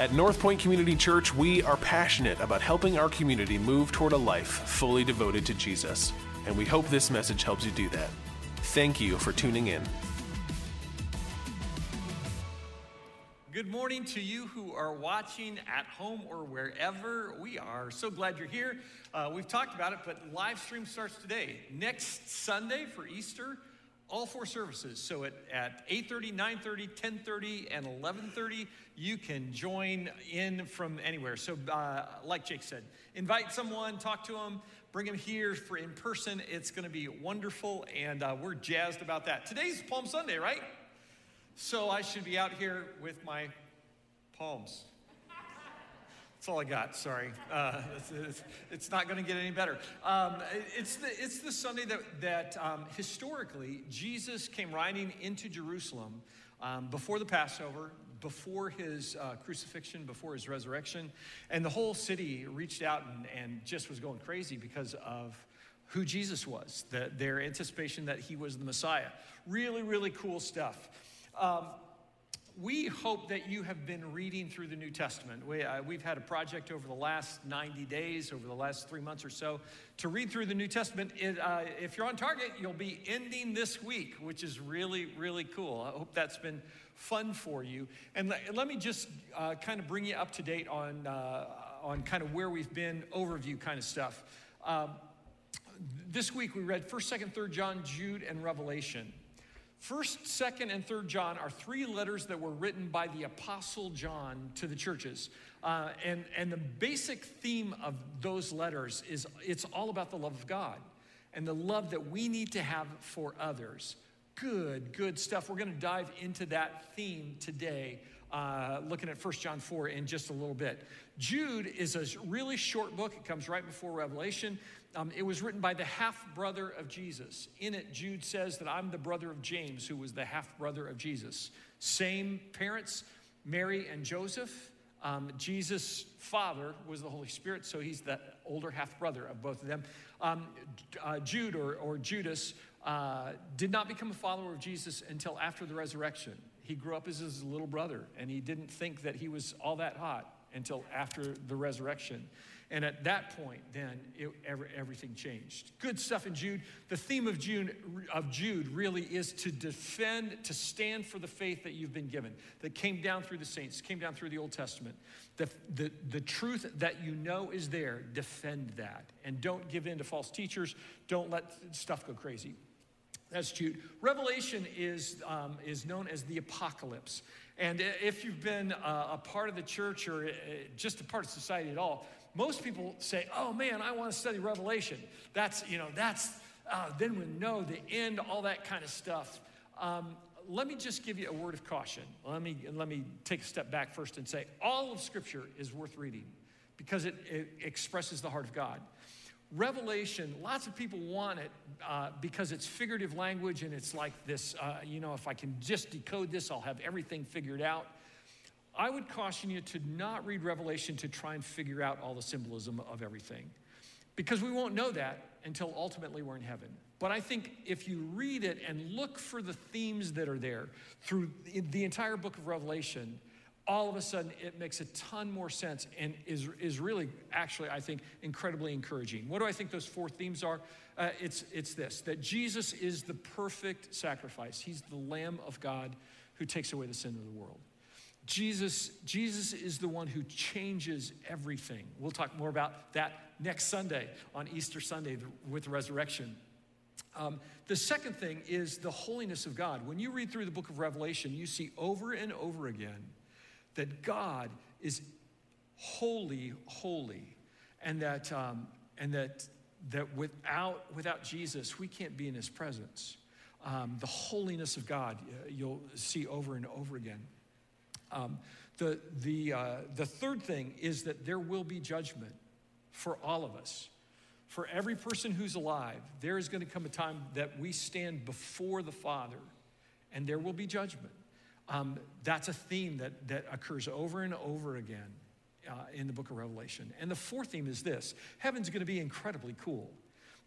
At North Point Community Church, we are passionate about helping our community move toward a life fully devoted to Jesus, and we hope this message helps you do that. Thank you for tuning in. Good morning to you who are watching at home or wherever we are. So glad you're here. We've talked about it, but live stream starts today. Next Sunday for Easter, all four services. So at 8:30, 9:30, 10:30, and 11:30, you can join in from anywhere. So like Jake said, invite someone, talk to them, bring them here for in person. It's going to be wonderful, and we're jazzed about that. Today's Palm Sunday, right? So I should be out here with my palms. That's all I got, sorry. It's not gonna get any better. It's the Sunday that historically Jesus came riding into Jerusalem before the Passover, before his crucifixion, before his resurrection, and the whole city reached out and just was going crazy because of who Jesus was, their anticipation that he was the Messiah. Really, really cool stuff. We hope that you have been reading through the New Testament. We've had a project over the last 90 days, over the last 3 months or so, to read through the New Testament. If you're on target, you'll be ending this week, which is really, really cool. I hope that's been fun for you. And let me just kind of bring you up to date on kind of where we've been, overview kind of stustuff. This week we read 1st, 2nd, 3rd John, Jude, and Revelation. 1st, 2nd, and 3rd John are three letters that were written by the Apostle John to the churches. And the basic theme of those letters is it's all about the love of God and the love that we need to have for others. Good stuff. We're going to dive into that theme today, looking at 1 John 4 in just a little bit. Jude is a really short book. It comes right before Revelation. It was written by the half-brother of Jesus. In it, Jude says that I'm the brother of James, who was the half-brother of Jesus. Same parents, Mary and Joseph. Jesus' father was the Holy Spirit, so he's the older half-brother of both of them. Jude, or Judas, did not become a follower of Jesus until after the resurrection. He grew up as his little brother, and he didn't think that he was all that hot until after the resurrection. And at that point, then, everything changed. Good stuff in Jude. The theme of Jude really is to defend, to stand for the faith that you've been given, that came down through the saints, came down through the Old Testament. The truth that you know is there, defend that. And don't give in to false teachers. Don't let stuff go crazy. That's Jude. Revelation is known as the apocalypse. And if you've been a part of the church or just a part of society at all, most people say, oh man, I want to study Revelation. That's, you know, then we know the end, all that kind of stuff. Let me just give you a word of caution. Let me take a step back first and say, all of Scripture is worth reading because it expresses the heart of God. Revelation, lots of people want it because it's figurative language and it's like this, if I can just decode this, I'll have everything figured out. I would caution you to not read Revelation to try and figure out all the symbolism of everything, because we won't know that until ultimately we're in heaven. But I think if you read it and look for the themes that are there through the entire book of Revelation, all of a sudden it makes a ton more sense and is really actually, I think, incredibly encouraging. What do I think those four themes are? It's this, that Jesus is the perfect sacrifice. He's the Lamb of God who takes away the sin of the world. Jesus is the one who changes everything. We'll talk more about that next Sunday, on Easter Sunday with the resurrection. The second thing is the holiness of God. When you read through the book of Revelation, you see over and over again that God is holy, holy, and that without Jesus, we can't be in his presence. The holiness of God, you'll see over and over again. The third thing is that there will be judgment for all of us. For every person who's alive, there is going to come a time that we stand before the Father, and there will be judgment. That's a theme that occurs over and over again in the book of Revelation. And the fourth theme is this. Heaven's going to be incredibly cool,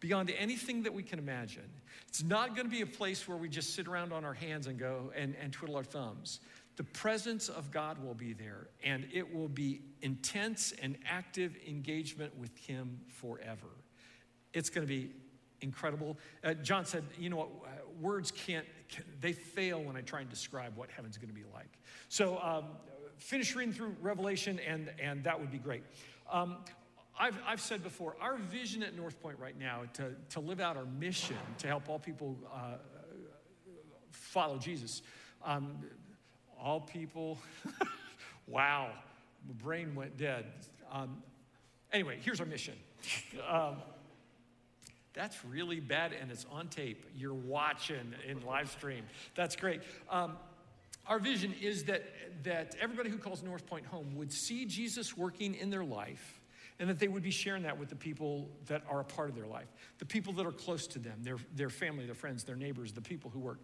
beyond anything that we can imagine. It's not going to be a place where we just sit around on our hands and go and twiddle our thumbs. the presence of God will be there, and it will be intense and active engagement with him forever. It's going to be incredible. John said, you know what, words can't, they fail when I try and describe what heaven's going to be like. So finish reading through Revelation, and that would be great. I've said before, our vision at North Point right now to live out our mission, to help all people follow Jesus. All people, wow, my brain went dead. Anyway, here's our mission. That's really bad, and it's on tape. You're watching in live stream. That's great. Our vision is that everybody who calls North Point home would see Jesus working in their life, and that they would be sharing that with the people that are a part of their life, the people that are close to them, their family, their friends, their neighbors, the people who work.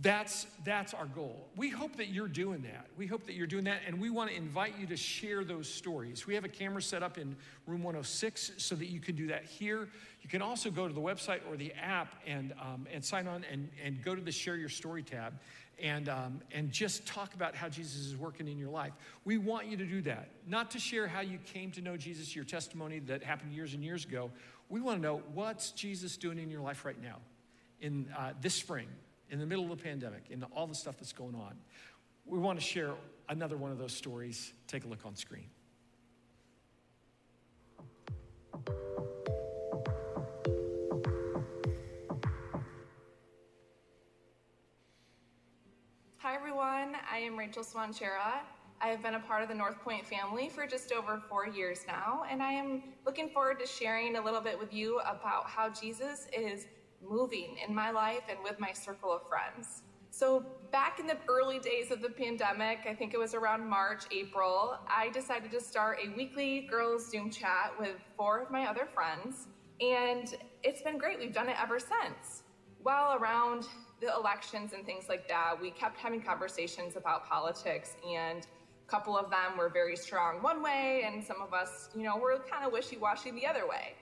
That's our goal. We hope that you're doing that. We hope that you're doing that, and we want to invite you to share those stories. We have a camera set up in room 106 so that you can do that here. You can also go to the website or the app and sign on and go to the Share Your Story tab and just talk about how Jesus is working in your life. We want you to do that, not to share how you came to know Jesus, your testimony that happened years and years ago. We want to know, what's Jesus doing in your life right now, in this spring, in the middle of the pandemic, and all the stuff that's going on. We want to share another one of those stories. Take a look on screen. Hi everyone, I am Rachel Swanchera. I have been a part of the North Point family for just over 4 years now, and I am looking forward to sharing a little bit with you about how Jesus is moving in my life and with my circle of friends. So back in the early days of the pandemic, I think it was around March, April, I decided to start a weekly girls Zoom chat with 4 of my other friends. And it's been great. We've done it ever since. While around the elections and things like that, we kept having conversations about politics, and a couple of them were very strong one way, and some of us, you know, were kind of wishy-washy the other way.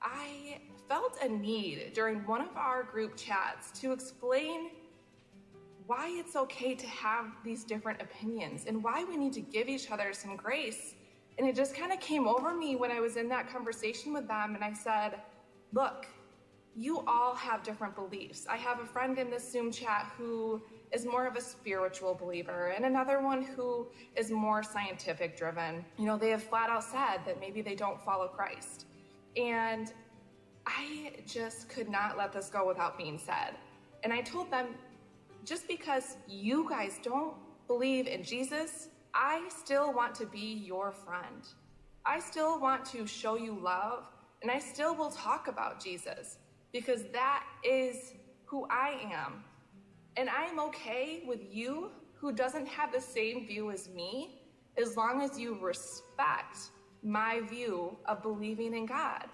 I felt a need during one of our group chats to explain why it's okay to have these different opinions and why we need to give each other some grace. And it just kind of came over me when I was in that conversation with them, and I said, look, you all have different beliefs. I have a friend in this Zoom chat who is more of a spiritual believer, and another one who is more scientific driven. You know, they have flat out said that maybe they don't follow Christ. And I just could not let this go without being said. And I told them, just because you guys don't believe in Jesus, I still want to be your friend. I still want to show you love, and I still will talk about Jesus, because that is who I am. And I am okay with you who doesn't have the same view as me, as long as you respect my view of believing in God.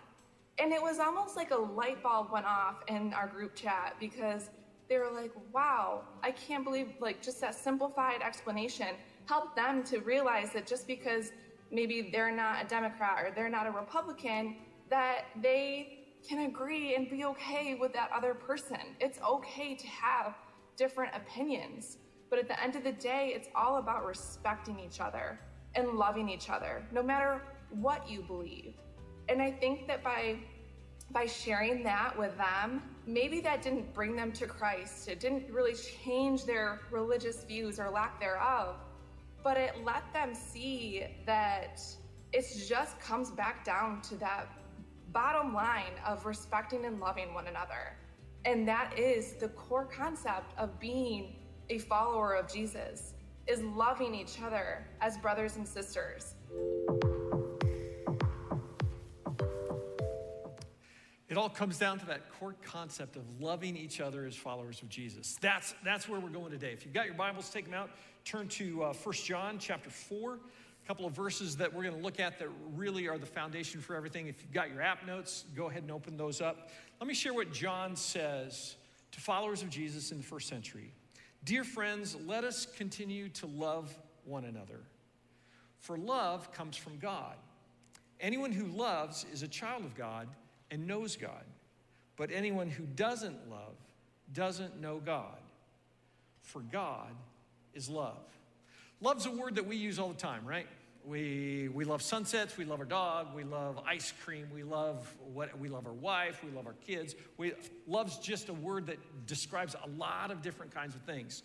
And it was almost like a light bulb went off in our group chat, because they were like, wow, I can't believe, like, just that simplified explanation helped them to realize that just because maybe they're not a Democrat or they're not a Republican, that they can agree and be okay with that other person. It's okay to have different opinions, but at the end of the day, it's all about respecting each other and loving each other, no matter what you believe. And I think that by sharing that with them, maybe that didn't bring them to Christ. It didn't really change their religious views or lack thereof, but it let them see that it just comes back down to that bottom line of respecting and loving one another. And that is the core concept of being a follower of Jesus, is loving each other as brothers and sisters. It all comes down to that core concept of loving each other as followers of Jesus. That's where we're going today. If you've got your Bibles, take them out. Turn to 1 John chapter 4, a couple of verses that we're going to look at that really are the foundation for everything. If you've got your app notes, go ahead and open those up. Let me share what John says to followers of Jesus in the first century. Dear friends, let us continue to love one another, for love comes from God. Anyone who loves is a child of God and knows God. But anyone who doesn't love doesn't know God, for God is love. Love's a word that we use all the time, right? We love sunsets, we love our dog, we love ice cream, we love our wife, we love our kids. Love's just a word that describes a lot of different kinds of things.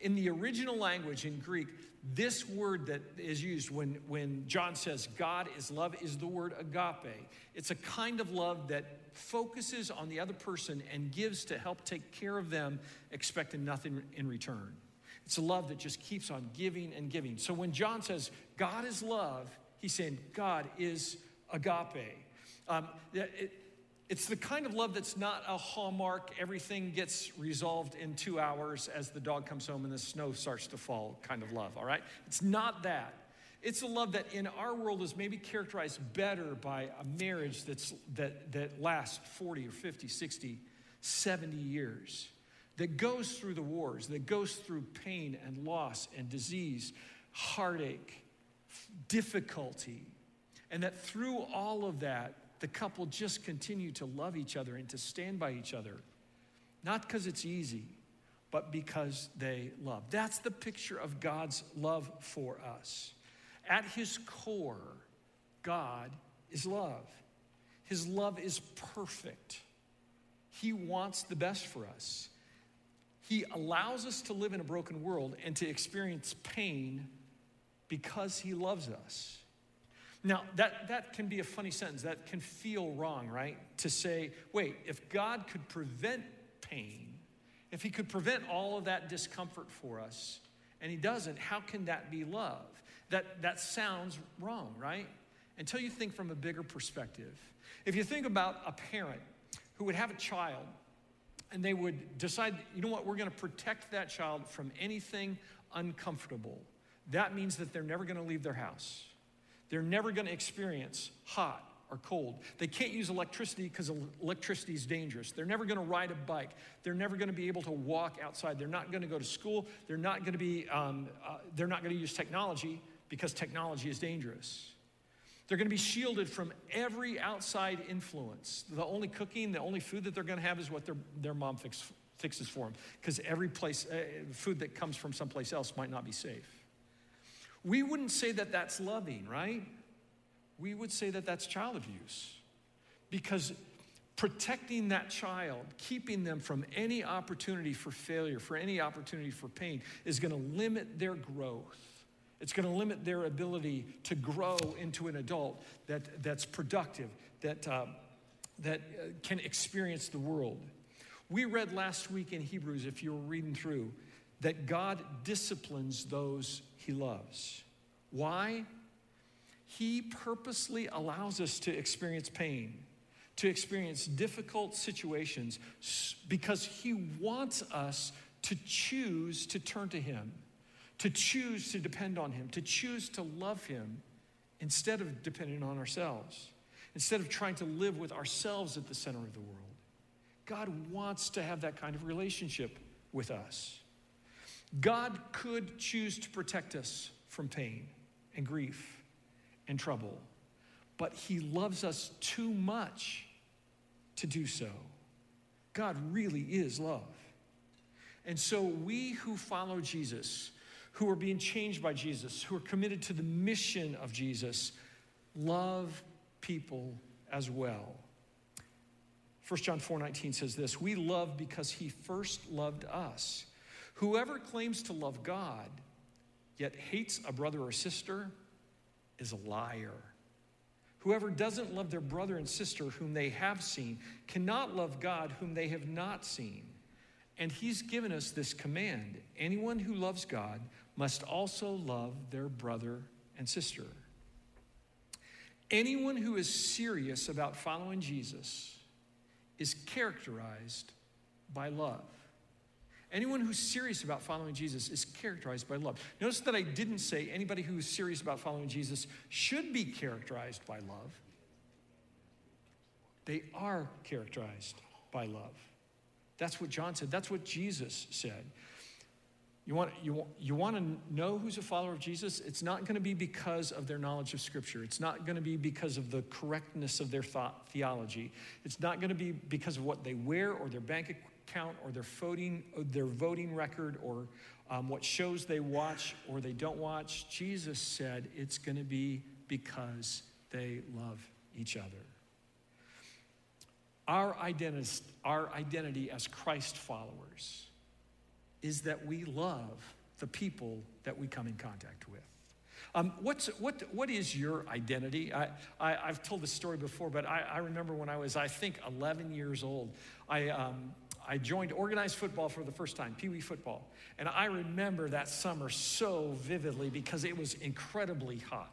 In the original language, in Greek, this word that is used when John says God is love is the word agape. It's a kind of love that focuses on the other person and gives to help take care of them, expecting nothing in return. It's a love that just keeps on giving and giving. So when John says God is love, he's saying God is agape. It's the kind of love that's not a hallmark, everything gets resolved in 2 hours as the dog comes home and the snow starts to fall kind of love, all right? It's not that. It's a love that in our world is maybe characterized better by a marriage that lasts 40 or 50, 60, 70 years. That goes through the wars, that goes through pain and loss and disease, heartache, difficulty. And that through all of that, the couple just continue to love each other and to stand by each other. Not because it's easy, but because they love. That's the picture of God's love for us. At his core, God is love. His love is perfect. He wants the best for us. He allows us to live in a broken world and to experience pain because he loves us. Now, that can be a funny sentence. That can feel wrong, right? To say, wait, if God could prevent pain, if he could prevent all of that discomfort for us, and he doesn't, how can that be love? That sounds wrong, right? Until you think from a bigger perspective. If you think about a parent who would have a child, and they would decide, you know what, we're going to protect that child from anything uncomfortable. That means that they're never going to leave their house. They're never going to experience hot or cold. They can't use electricity because electricity is dangerous. They're never going to ride a bike. They're never going to be able to walk outside. They're not going to go to school. They're not going to be. They're not going to use technology because technology is dangerous. They're going to be shielded from every outside influence. The only cooking, the only food that they're going to have is what their mom fixes for them, because every place, food that comes from someplace else might not be safe. We wouldn't say that that's loving, right? We would say that that's child abuse, because protecting that child, keeping them from any opportunity for failure, for any opportunity for pain, is going to limit their growth. It's going to limit their ability to grow into an adult that's productive, that can experience the world. We read last week in Hebrews, if you were reading through, that God disciplines those he loves. Why? He purposely allows us to experience pain, to experience difficult situations, because he wants us to choose to turn to him, to choose to depend on him, to choose to love him instead of depending on ourselves, instead of trying to live with ourselves at the center of the world. God wants to have that kind of relationship with us. God could choose to protect us from pain and grief and trouble, but he loves us too much to do so. God really is love. And so we who follow Jesus, who are being changed by Jesus, who are committed to the mission of Jesus, love people as well. 1 John 4:19 says this, we love because he first loved us. Whoever claims to love God, yet hates a brother or sister, is a liar. Whoever doesn't love their brother and sister whom they have seen, cannot love God whom they have not seen. And he's given us this command, anyone who loves God must also love their brother and sister. Anyone who is serious about following Jesus is characterized by love. Anyone who's serious about following Jesus is characterized by love. Notice that I didn't say anybody who is serious about following Jesus should be characterized by love. They are characterized by love. That's what John said. That's what Jesus said. You want to know who's a follower of Jesus? It's not going to be because of their knowledge of Scripture. It's not going to be because of the correctness of their theology. It's not going to be because of what they wear or their bank account or their voting record or what shows they watch or they don't watch. Jesus said it's going to be because they love each other. Our identity as Christ followers is that we love the people that we come in contact with. What is your identity? I've told this story before, but I remember when I was, I think, 11 years old, I joined organized football for the first time, Pee Wee football. And I remember that summer so vividly because it was incredibly hot.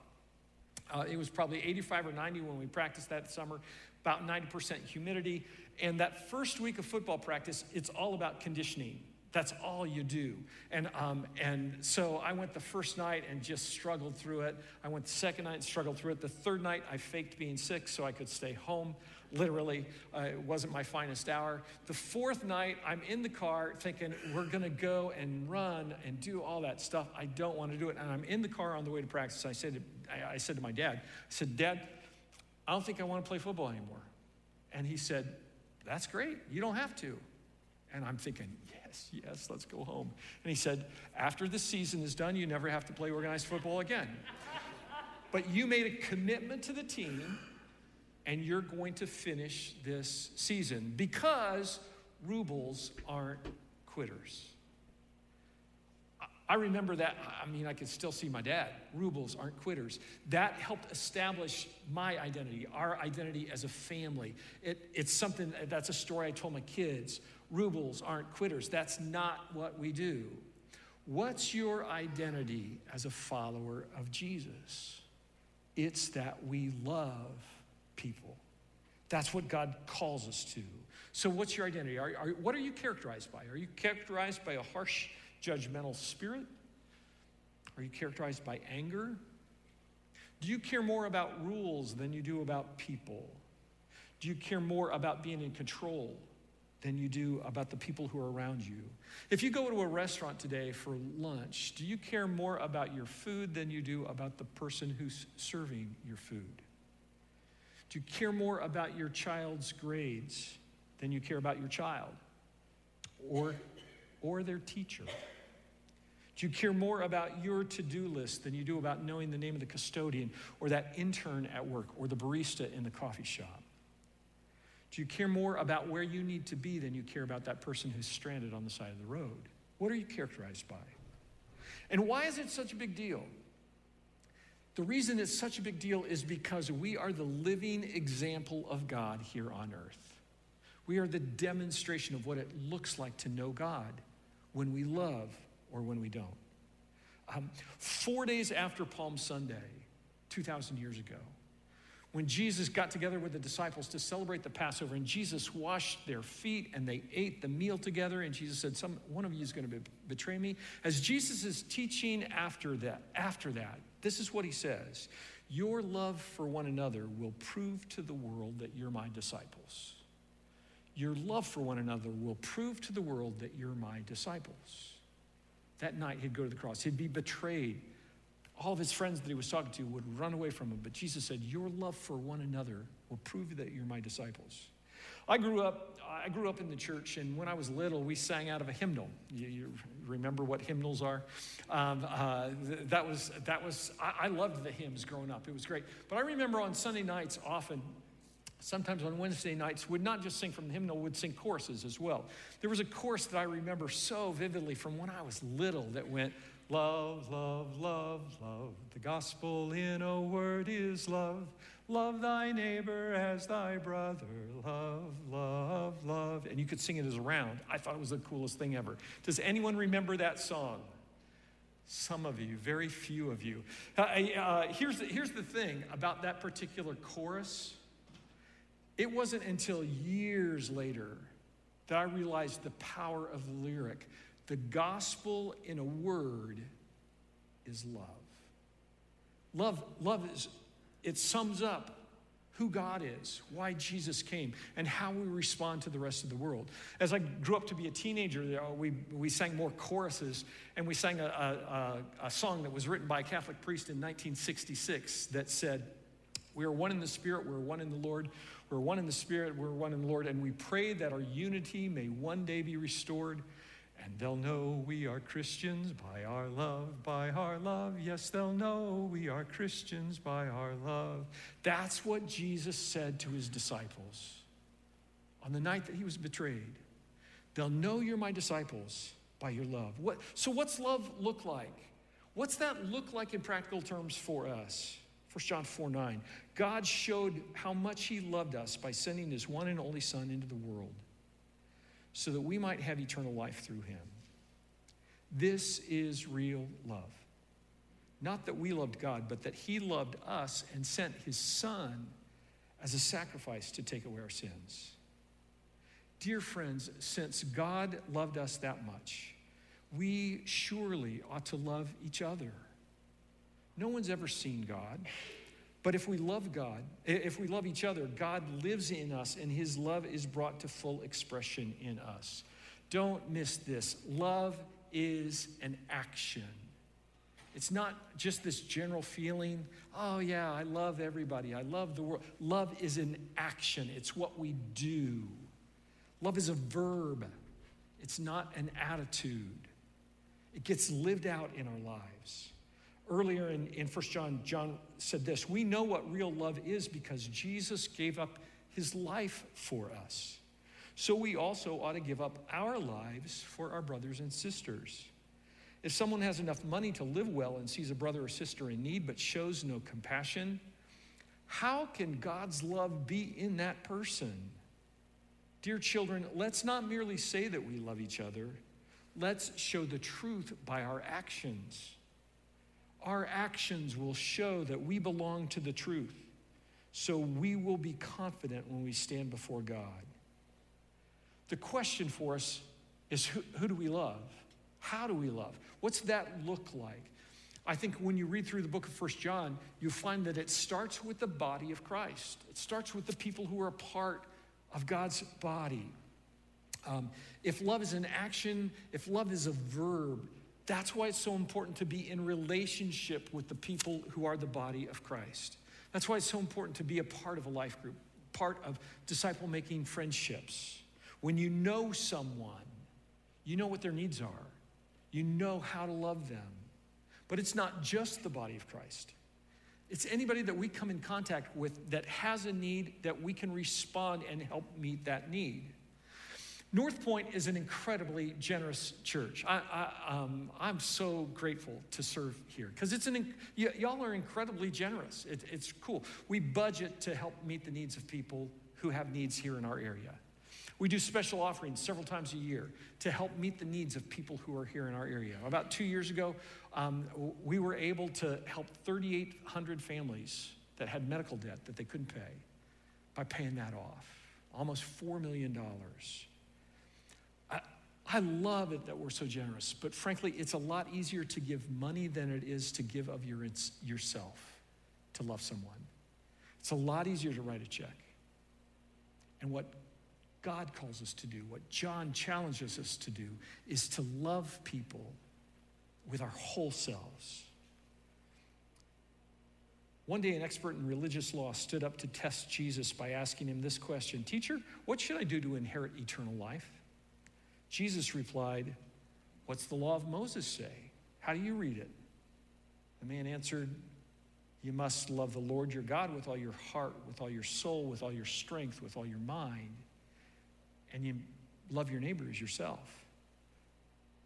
It was probably 85 or 90 when we practiced that summer, about 90% humidity. And that first week of football practice, it's all about conditioning. That's all you do. And so I went the first night and just struggled through it. I went the second night and struggled through it. The third night, I faked being sick so I could stay home. Literally, it wasn't my finest hour. The fourth night, I'm in the car thinking, we're going to go and run and do all that stuff. I don't want to do it. And I'm in the car on the way to practice. I said to my dad, I said, "Dad, I don't think I want to play football anymore." And he said, "That's great. You don't have to." And I'm thinking, yes, let's go home. And he said, "After this season is done, you never have to play organized football again. But you made a commitment to the team, and you're going to finish this season because Rubles aren't quitters." I remember that. I mean, I could still see my dad. Rubles aren't quitters. That helped establish my identity, our identity as a family. It's something, that's a story I told my kids. Rubles aren't quitters. That's not what we do. What's your identity as a follower of Jesus? It's that we love people. That's what God calls us to. So what's your identity? What are you characterized by? Are you characterized by a harsh, judgmental spirit? Are you characterized by anger? Do you care more about rules than you do about people? Do you care more about being in control than you do about the people who are around you? If you go to a restaurant today for lunch, do you care more about your food than you do about the person who's serving your food? Do you care more about your child's grades than you care about your child or their teacher? Do you care more about your to-do list than you do about knowing the name of the custodian or that intern at work or the barista in the coffee shop? Do you care more about where you need to be than you care about that person who's stranded on the side of the road? What are you characterized by? And why is it such a big deal? The reason it's such a big deal is because we are the living example of God here on earth. We are the demonstration of what it looks like to know God when we love or when we don't. 4 days after Palm Sunday, 2,000 years ago, when Jesus got together with the disciples to celebrate the Passover, and Jesus washed their feet and they ate the meal together, and Jesus said, one of you is going to betray me. As Jesus is teaching after that, this is what he says: "Your love for one another will prove to the world that you're my disciples." Your love for one another will prove to the world that you're my disciples. That night he'd go to the cross. He'd be betrayed. All of his friends that he was talking to would run away from him. But Jesus said, "Your love for one another will prove that you're my disciples." I grew up in the church, and when I was little, we sang out of a hymnal. You remember what hymnals are? I loved the hymns growing up. It was great. But I remember on Sunday nights often, sometimes on Wednesday nights, would not just sing from the hymnal, would sing choruses as well. There was a chorus that I remember so vividly from when I was little that went, "Love, love, love, love, the gospel in a word is love. Love thy neighbor as thy brother. Love, love, love." And you could sing it as a round. I thought it was the coolest thing ever. Does anyone remember that song? Some of you, very few of you. Here's the thing about that particular chorus. It wasn't until years later that I realized the power of the lyric. The gospel in a word is love. Love sums up who God is, why Jesus came, and how we respond to the rest of the world. As I grew up to be a teenager, we sang more choruses, and we sang a song that was written by a Catholic priest in 1966 that said, "We are one in the Spirit, we are one in the Lord. We're one in the Spirit, we're one in the Lord, and we pray that our unity may one day be restored. And they'll know we are Christians by our love, by our love. Yes, they'll know we are Christians by our love. That's what Jesus said to his disciples on the night that he was betrayed. They'll know you're my disciples by your love. So what's love look like? What's that look like in practical terms for us? 1 John 4:9. God showed how much he loved us by sending his one and only son into the world, so that we might have eternal life through him. This is real love. Not that we loved God, but that he loved us and sent his son as a sacrifice to take away our sins. Dear friends, since God loved us that much, we surely ought to love each other. No one's ever seen God, but if we love God, if we love each other, God lives in us and his love is brought to full expression in us. Don't miss this. Love is an action. It's not just this general feeling, oh yeah, I love everybody, I love the world. Love is an action. It's what we do. Love is a verb. It's not an attitude. It gets lived out in our lives. Earlier in 1 John, John said this, we know what real love is because Jesus gave up his life for us. So we also ought to give up our lives for our brothers and sisters. If someone has enough money to live well and sees a brother or sister in need but shows no compassion, how can God's love be in that person? Dear children, let's not merely say that we love each other. Let's show the truth by our actions. Our actions will show that we belong to the truth, so we will be confident when we stand before God. The question for us is, who do we love? How do we love? What's that look like? I think when you read through the book of 1 John, you find that it starts with the body of Christ. It starts with the people who are a part of God's body. If love is an action, if love is a verb, that's why it's so important to be in relationship with the people who are the body of Christ. That's why it's so important to be a part of a life group, part of disciple-making friendships. When you know someone, you know what their needs are. You know how to love them. But it's not just the body of Christ. It's anybody that we come in contact with that has a need that we can respond and help meet that need. North Point is an incredibly generous church. I'm so grateful to serve here because y'all are incredibly generous. It's cool. We budget to help meet the needs of people who have needs here in our area. We do special offerings several times a year to help meet the needs of people who are here in our area. About 2 years ago, we were able to help 3,800 families that had medical debt that they couldn't pay by paying that off, almost $4 million. I love it that we're so generous, but frankly, it's a lot easier to give money than it is to give of yourself to love someone. It's a lot easier to write a check. And what God calls us to do, what John challenges us to do, is to love people with our whole selves. One day, an expert in religious law stood up to test Jesus by asking him this question, "Teacher, what should I do to inherit eternal life?" Jesus replied, "What's the law of Moses say? How do you read it?" The man answered, "You must love the Lord your God with all your heart, with all your soul, with all your strength, with all your mind, and you love your neighbor as yourself."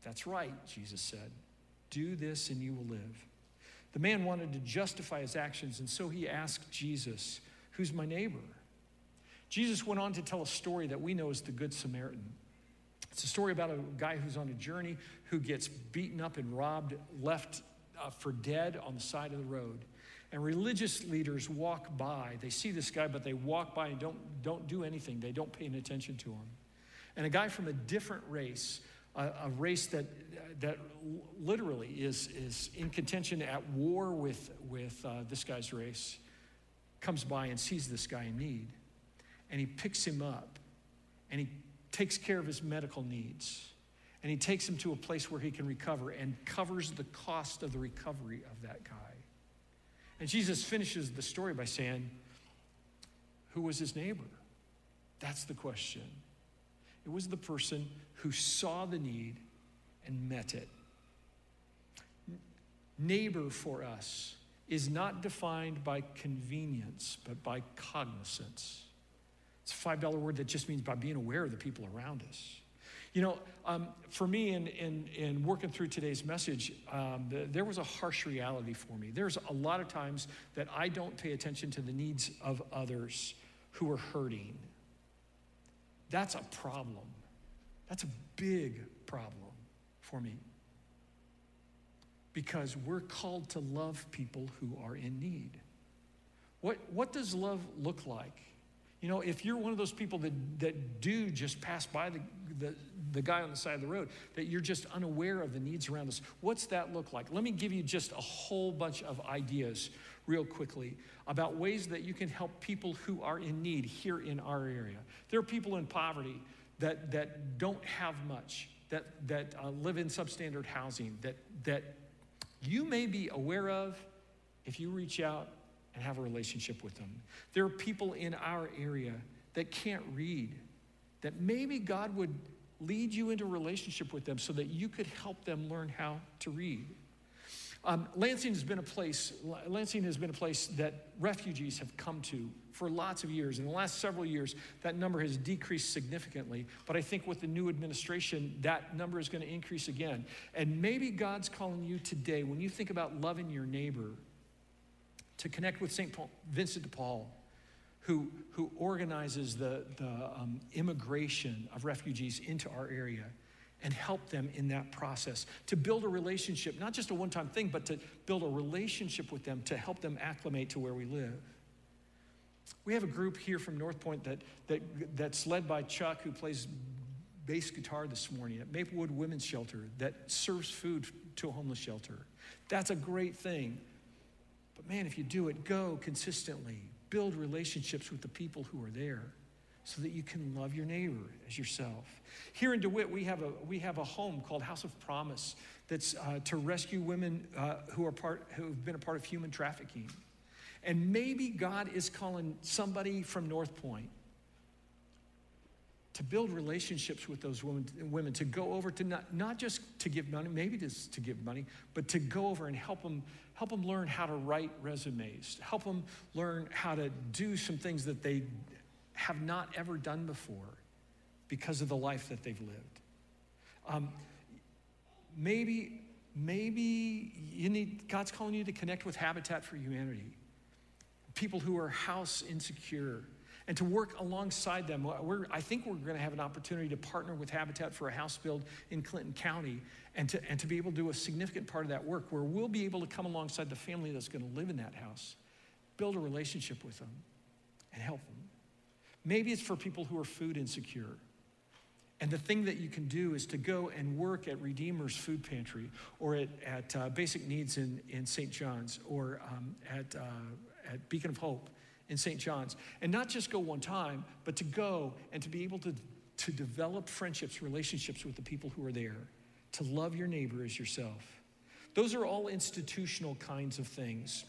"That's right," Jesus said. "Do this and you will live." The man wanted to justify his actions, and so he asked Jesus, "Who's my neighbor?" Jesus went on to tell a story that we know as the Good Samaritan. It's a story about a guy who's on a journey who gets beaten up and robbed, left for dead on the side of the road. And religious leaders walk by. They see this guy, but they walk by and don't do anything. They don't pay any attention to him. And a guy from a different race, a race that literally is in contention, at war with this guy's race, comes by and sees this guy in need. And he picks him up, and he takes care of his medical needs, and he takes him to a place where he can recover and covers the cost of the recovery of that guy. And Jesus finishes the story by saying, "Who was his neighbor?" That's the question. It was the person who saw the need and met it. Neighbor for us is not defined by convenience, but by cognizance. It's a $5 word that just means by being aware of the people around us. You know, for me in working through today's message, there was a harsh reality for me. There's a lot of times that I don't pay attention to the needs of others who are hurting. That's a problem. That's a big problem for me. Because we're called to love people who are in need. What does love look like? You know, if you're one of those people that do just pass by the guy on the side of the road, that you're just unaware of the needs around us, what's that look like? Let me give you just a whole bunch of ideas real quickly about ways that you can help people who are in need here in our area. There are people in poverty that don't have much, that live in substandard housing, that you may be aware of if you reach out and have a relationship with them. There are people in our area that can't read, that maybe God would lead you into a relationship with them so that you could help them learn how to read. Lansing has been a place that refugees have come to for lots of years. In the last several years, that number has decreased significantly. But I think with the new administration, that number is going to increase again. And maybe God's calling you today, when you think about loving your neighbor, to connect with St. Vincent de Paul, who organizes the immigration of refugees into our area and help them in that process, to build a relationship, not just a one-time thing, but to build a relationship with them to help them acclimate to where we live. We have a group here from North Point that's led by Chuck, who plays bass guitar this morning, at Maplewood Women's Shelter, that serves food to a homeless shelter. That's a great thing. But man, if you do it, go consistently. Build relationships with the people who are there so that you can love your neighbor as yourself. Here in DeWitt, we have a home called House of Promise that's to rescue women who've been a part of human trafficking. And maybe God is calling somebody from North Point to build relationships with those women to go over to not just to give money, maybe just to give money, but to go over and help them learn how to write resumes, help them learn how to do some things that they have not ever done before because of the life that they've lived. Maybe God's calling you to connect with Habitat for Humanity, people who are house insecure, and to work alongside them. I think we're going to have an opportunity to partner with Habitat for a house build in Clinton County and to be able to do a significant part of that work where we'll be able to come alongside the family that's going to live in that house, build a relationship with them, and help them. Maybe it's for people who are food insecure. And the thing that you can do is to go and work at Redeemer's Food Pantry or at Basic Needs in St. John's or at Beacon of Hope in St. John's, and not just go one time, but to go and to be able to develop friendships, relationships with the people who are there, to love your neighbor as yourself. Those are all institutional kinds of things.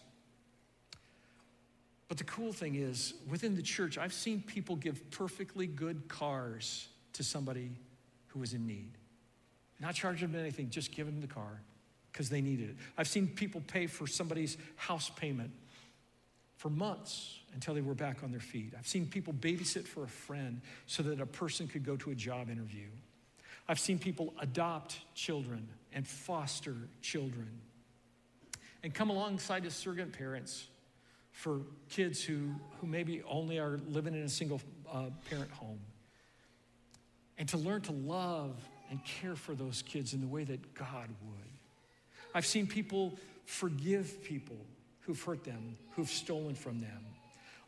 But the cool thing is, within the church, I've seen people give perfectly good cars to somebody who was in need. Not charging them anything, just giving them the car because they needed it. I've seen people pay for somebody's house payment for months until they were back on their feet. I've seen people babysit for a friend so that a person could go to a job interview. I've seen people adopt children and foster children and come alongside as surrogate parents for kids who maybe only are living in a single parent home, and to learn to love and care for those kids in the way that God would. I've seen people forgive people who've hurt them, who've stolen from them.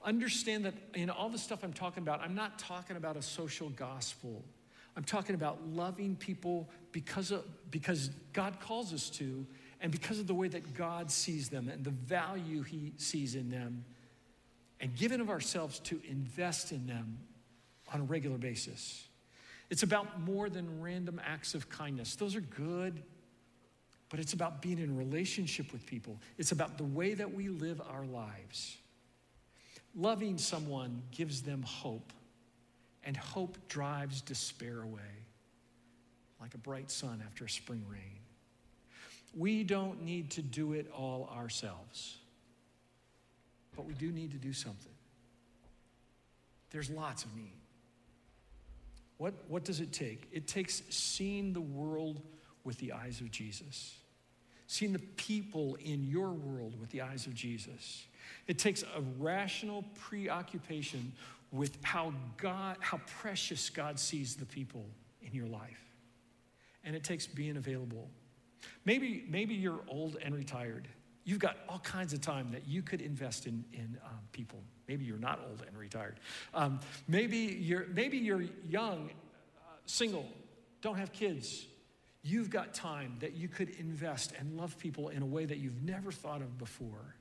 Understand that in all the stuff I'm talking about, I'm not talking about a social gospel. I'm talking about loving people because God calls us to, and because of the way that God sees them and the value he sees in them, and giving of ourselves to invest in them on a regular basis. It's about more than random acts of kindness. Those are good, but it's about being in relationship with people. It's about the way that we live our lives. Loving someone gives them hope, and hope drives despair away. like a bright sun after a spring rain. We don't need to do it all ourselves, but we do need to do something. There's lots of need. What does it take? It takes seeing the world with the eyes of Jesus, seeing the people in your world with the eyes of Jesus. It takes a rational preoccupation with how precious God sees the people in your life. And it takes being available. Maybe you're old and retired. You've got all kinds of time that you could invest in people. Maybe you're not old and retired. Maybe you're young, single, don't have kids. You've got time that you could invest and love people in a way that you've never thought of before.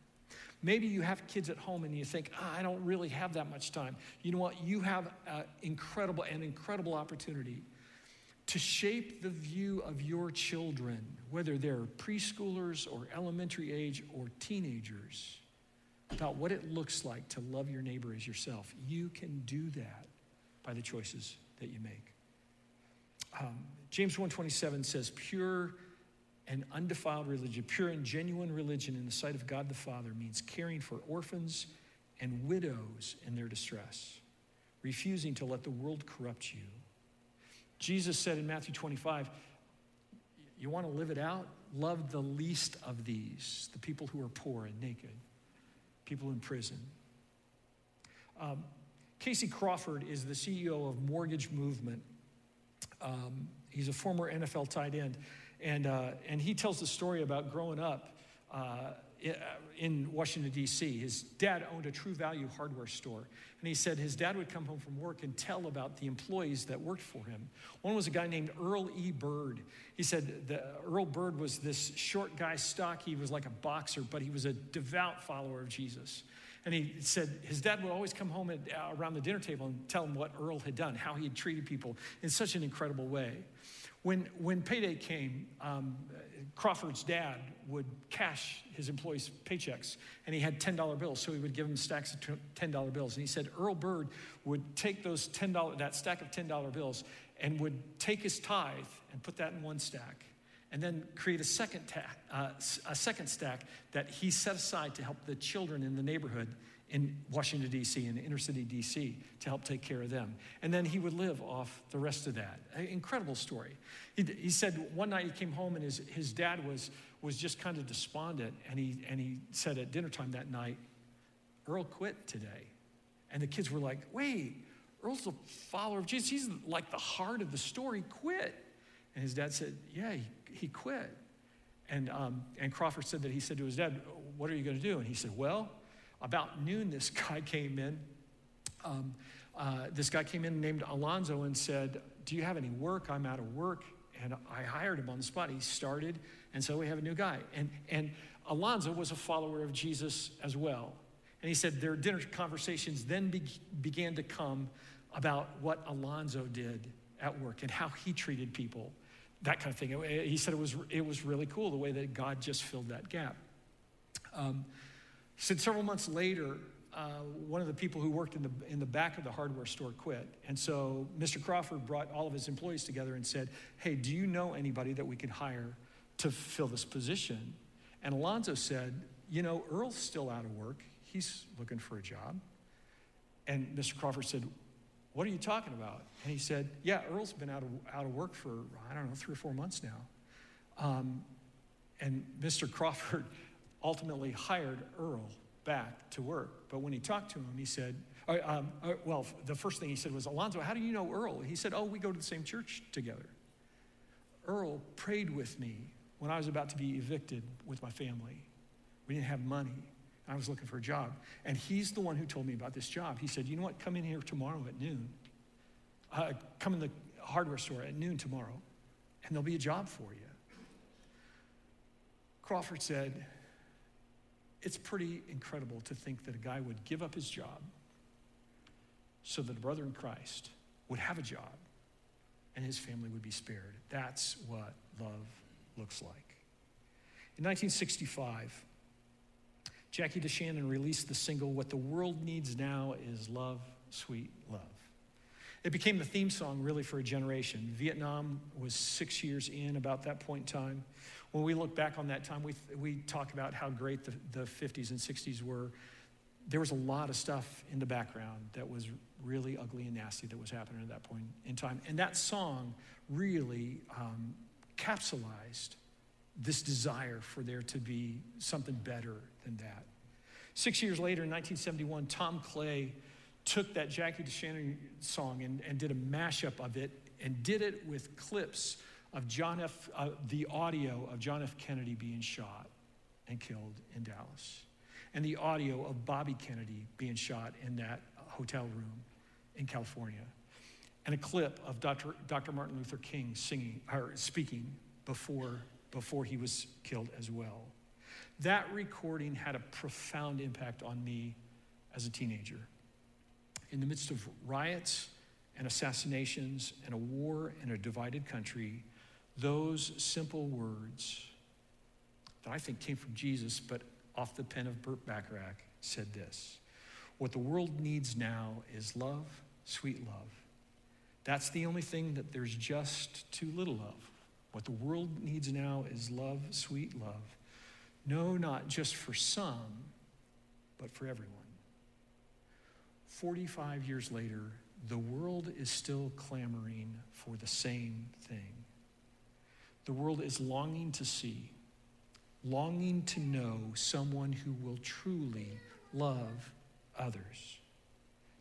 Maybe you have kids at home and you think, I don't really have that much time. You know what? You have an incredible opportunity to shape the view of your children, whether they're preschoolers or elementary age or teenagers, about what it looks like to love your neighbor as yourself. You can do that by the choices that you make. James 1:27 says, pure and undefiled religion, pure and genuine religion in the sight of God the Father means caring for orphans and widows in their distress, refusing to let the world corrupt you. Jesus said in Matthew 25, you want to live it out? Love the least of these, the people who are poor and naked, people in prison. Casey Crawford is the CEO of Mortgage Movement. He's a former NFL tight end. And he tells the story about growing up in Washington, D.C. His dad owned a True Value hardware store. And he said his dad would come home from work and tell about the employees that worked for him. One was a guy named Earl E. Byrd. He said Earl Byrd was this short guy, stocky. He was like a boxer, but he was a devout follower of Jesus. And he said his dad would always come home around the dinner table and tell him what Earl had done, how he had treated people in such an incredible way. When payday came, Crawford's dad would cash his employees' paychecks, and he had $10 bills, so he would give them stacks of $10 bills. And he said Earl Byrd would take that stack of $10 bills and would take his tithe and put that in one stack, and then create a second stack that he set aside to help the children in the neighborhood in Washington, D.C., in inner city D.C., to help take care of them. And then he would live off the rest of that. An incredible story. He said one night he came home and his dad was just kind of despondent, and he said at dinner time that night, Earl quit today. And the kids were like, wait, Earl's a follower of Jesus. He's like the heart of the story. Quit. And his dad said, yeah, he quit. And Crawford said that he said to his dad, what are you going to do? And he said, well, about noon, this guy came in. Named Alonzo and said, do you have any work? I'm out of work. And I hired him on the spot. He started, and so we have a new guy. And Alonzo was a follower of Jesus as well. And he said their dinner conversations then began to come about what Alonzo did at work and how he treated people, that kind of thing. He said it was really cool the way that God just filled that gap. He said several months later, one of the people who worked in the back of the hardware store quit. And so Mr. Crawford brought all of his employees together and said, hey, do you know anybody that we could hire to fill this position? And Alonzo said, Earl's still out of work. He's looking for a job. And Mr. Crawford said, what are you talking about? And he said, yeah, Earl's been out of work for, 3 or 4 months now. And Mr. Crawford ultimately hired Earl back to work. But when he talked to him, he said, the first thing he said was, Alonzo, how do you know Earl? He said, we go to the same church together. Earl prayed with me when I was about to be evicted with my family. We didn't have money. I was looking for a job. And he's the one who told me about this job. He said, you know what, come in here tomorrow at noon. Come in the hardware store at noon tomorrow, and there'll be a job for you. Crawford said, it's pretty incredible to think that a guy would give up his job so that a brother in Christ would have a job and his family would be spared. That's what love looks like. In 1965, Jackie DeShannon released the single, What the World Needs Now is Love, Sweet Love. It became the theme song, really, for a generation. Vietnam was 6 years in about that point in time. When we look back on that time, we talk about how great the 50s and 60s were. There was a lot of stuff in the background that was really ugly and nasty that was happening at that point in time. And that song really capsulized this desire for there to be something better than that. 6 years later, in 1971, Tom Clay took that Jackie DeShannon song and did a mashup of it, and did it with clips of the audio of John F. Kennedy being shot and killed in Dallas, and the audio of Bobby Kennedy being shot in that hotel room in California, and a clip of Dr. Martin Luther King singing or speaking before he was killed as well. That recording had a profound impact on me as a teenager. In the midst of riots and assassinations and a war and a divided country, those simple words that I think came from Jesus, but off the pen of Burt Bacharach, said this: what the world needs now is love, sweet love. That's the only thing that there's just too little of. What the world needs now is love, sweet love. No, not just for some, but for everyone. 45 years later, the world is still clamoring for the same thing. The world is longing to see, longing to know someone who will truly love others.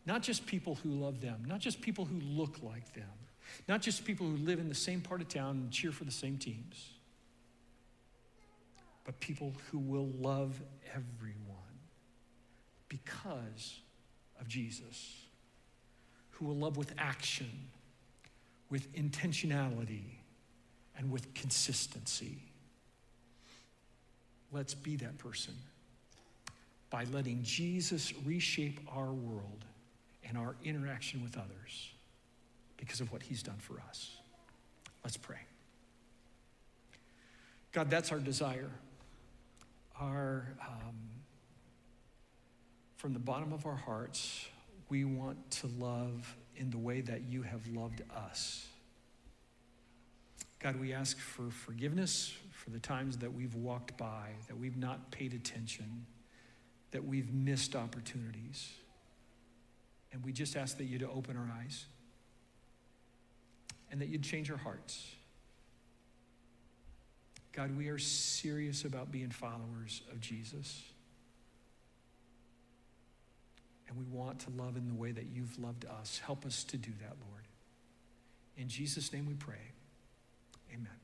Not just people who love them, not just people who look like them, not just people who live in the same part of town and cheer for the same teams, but people who will love everyone because of Jesus, who will love with action, with intentionality, and with consistency. Let's be that person by letting Jesus reshape our world and our interaction with others because of what he's done for us. Let's pray. God, that's our desire. From the bottom of our hearts, we want to love in the way that you have loved us. God, we ask for forgiveness for the times that we've walked by, that we've not paid attention, that we've missed opportunities. And we just ask that you'd open our eyes and that you'd change our hearts. God, we are serious about being followers of Jesus. And we want to love in the way that you've loved us. Help us to do that, Lord. In Jesus' name we pray. Amen.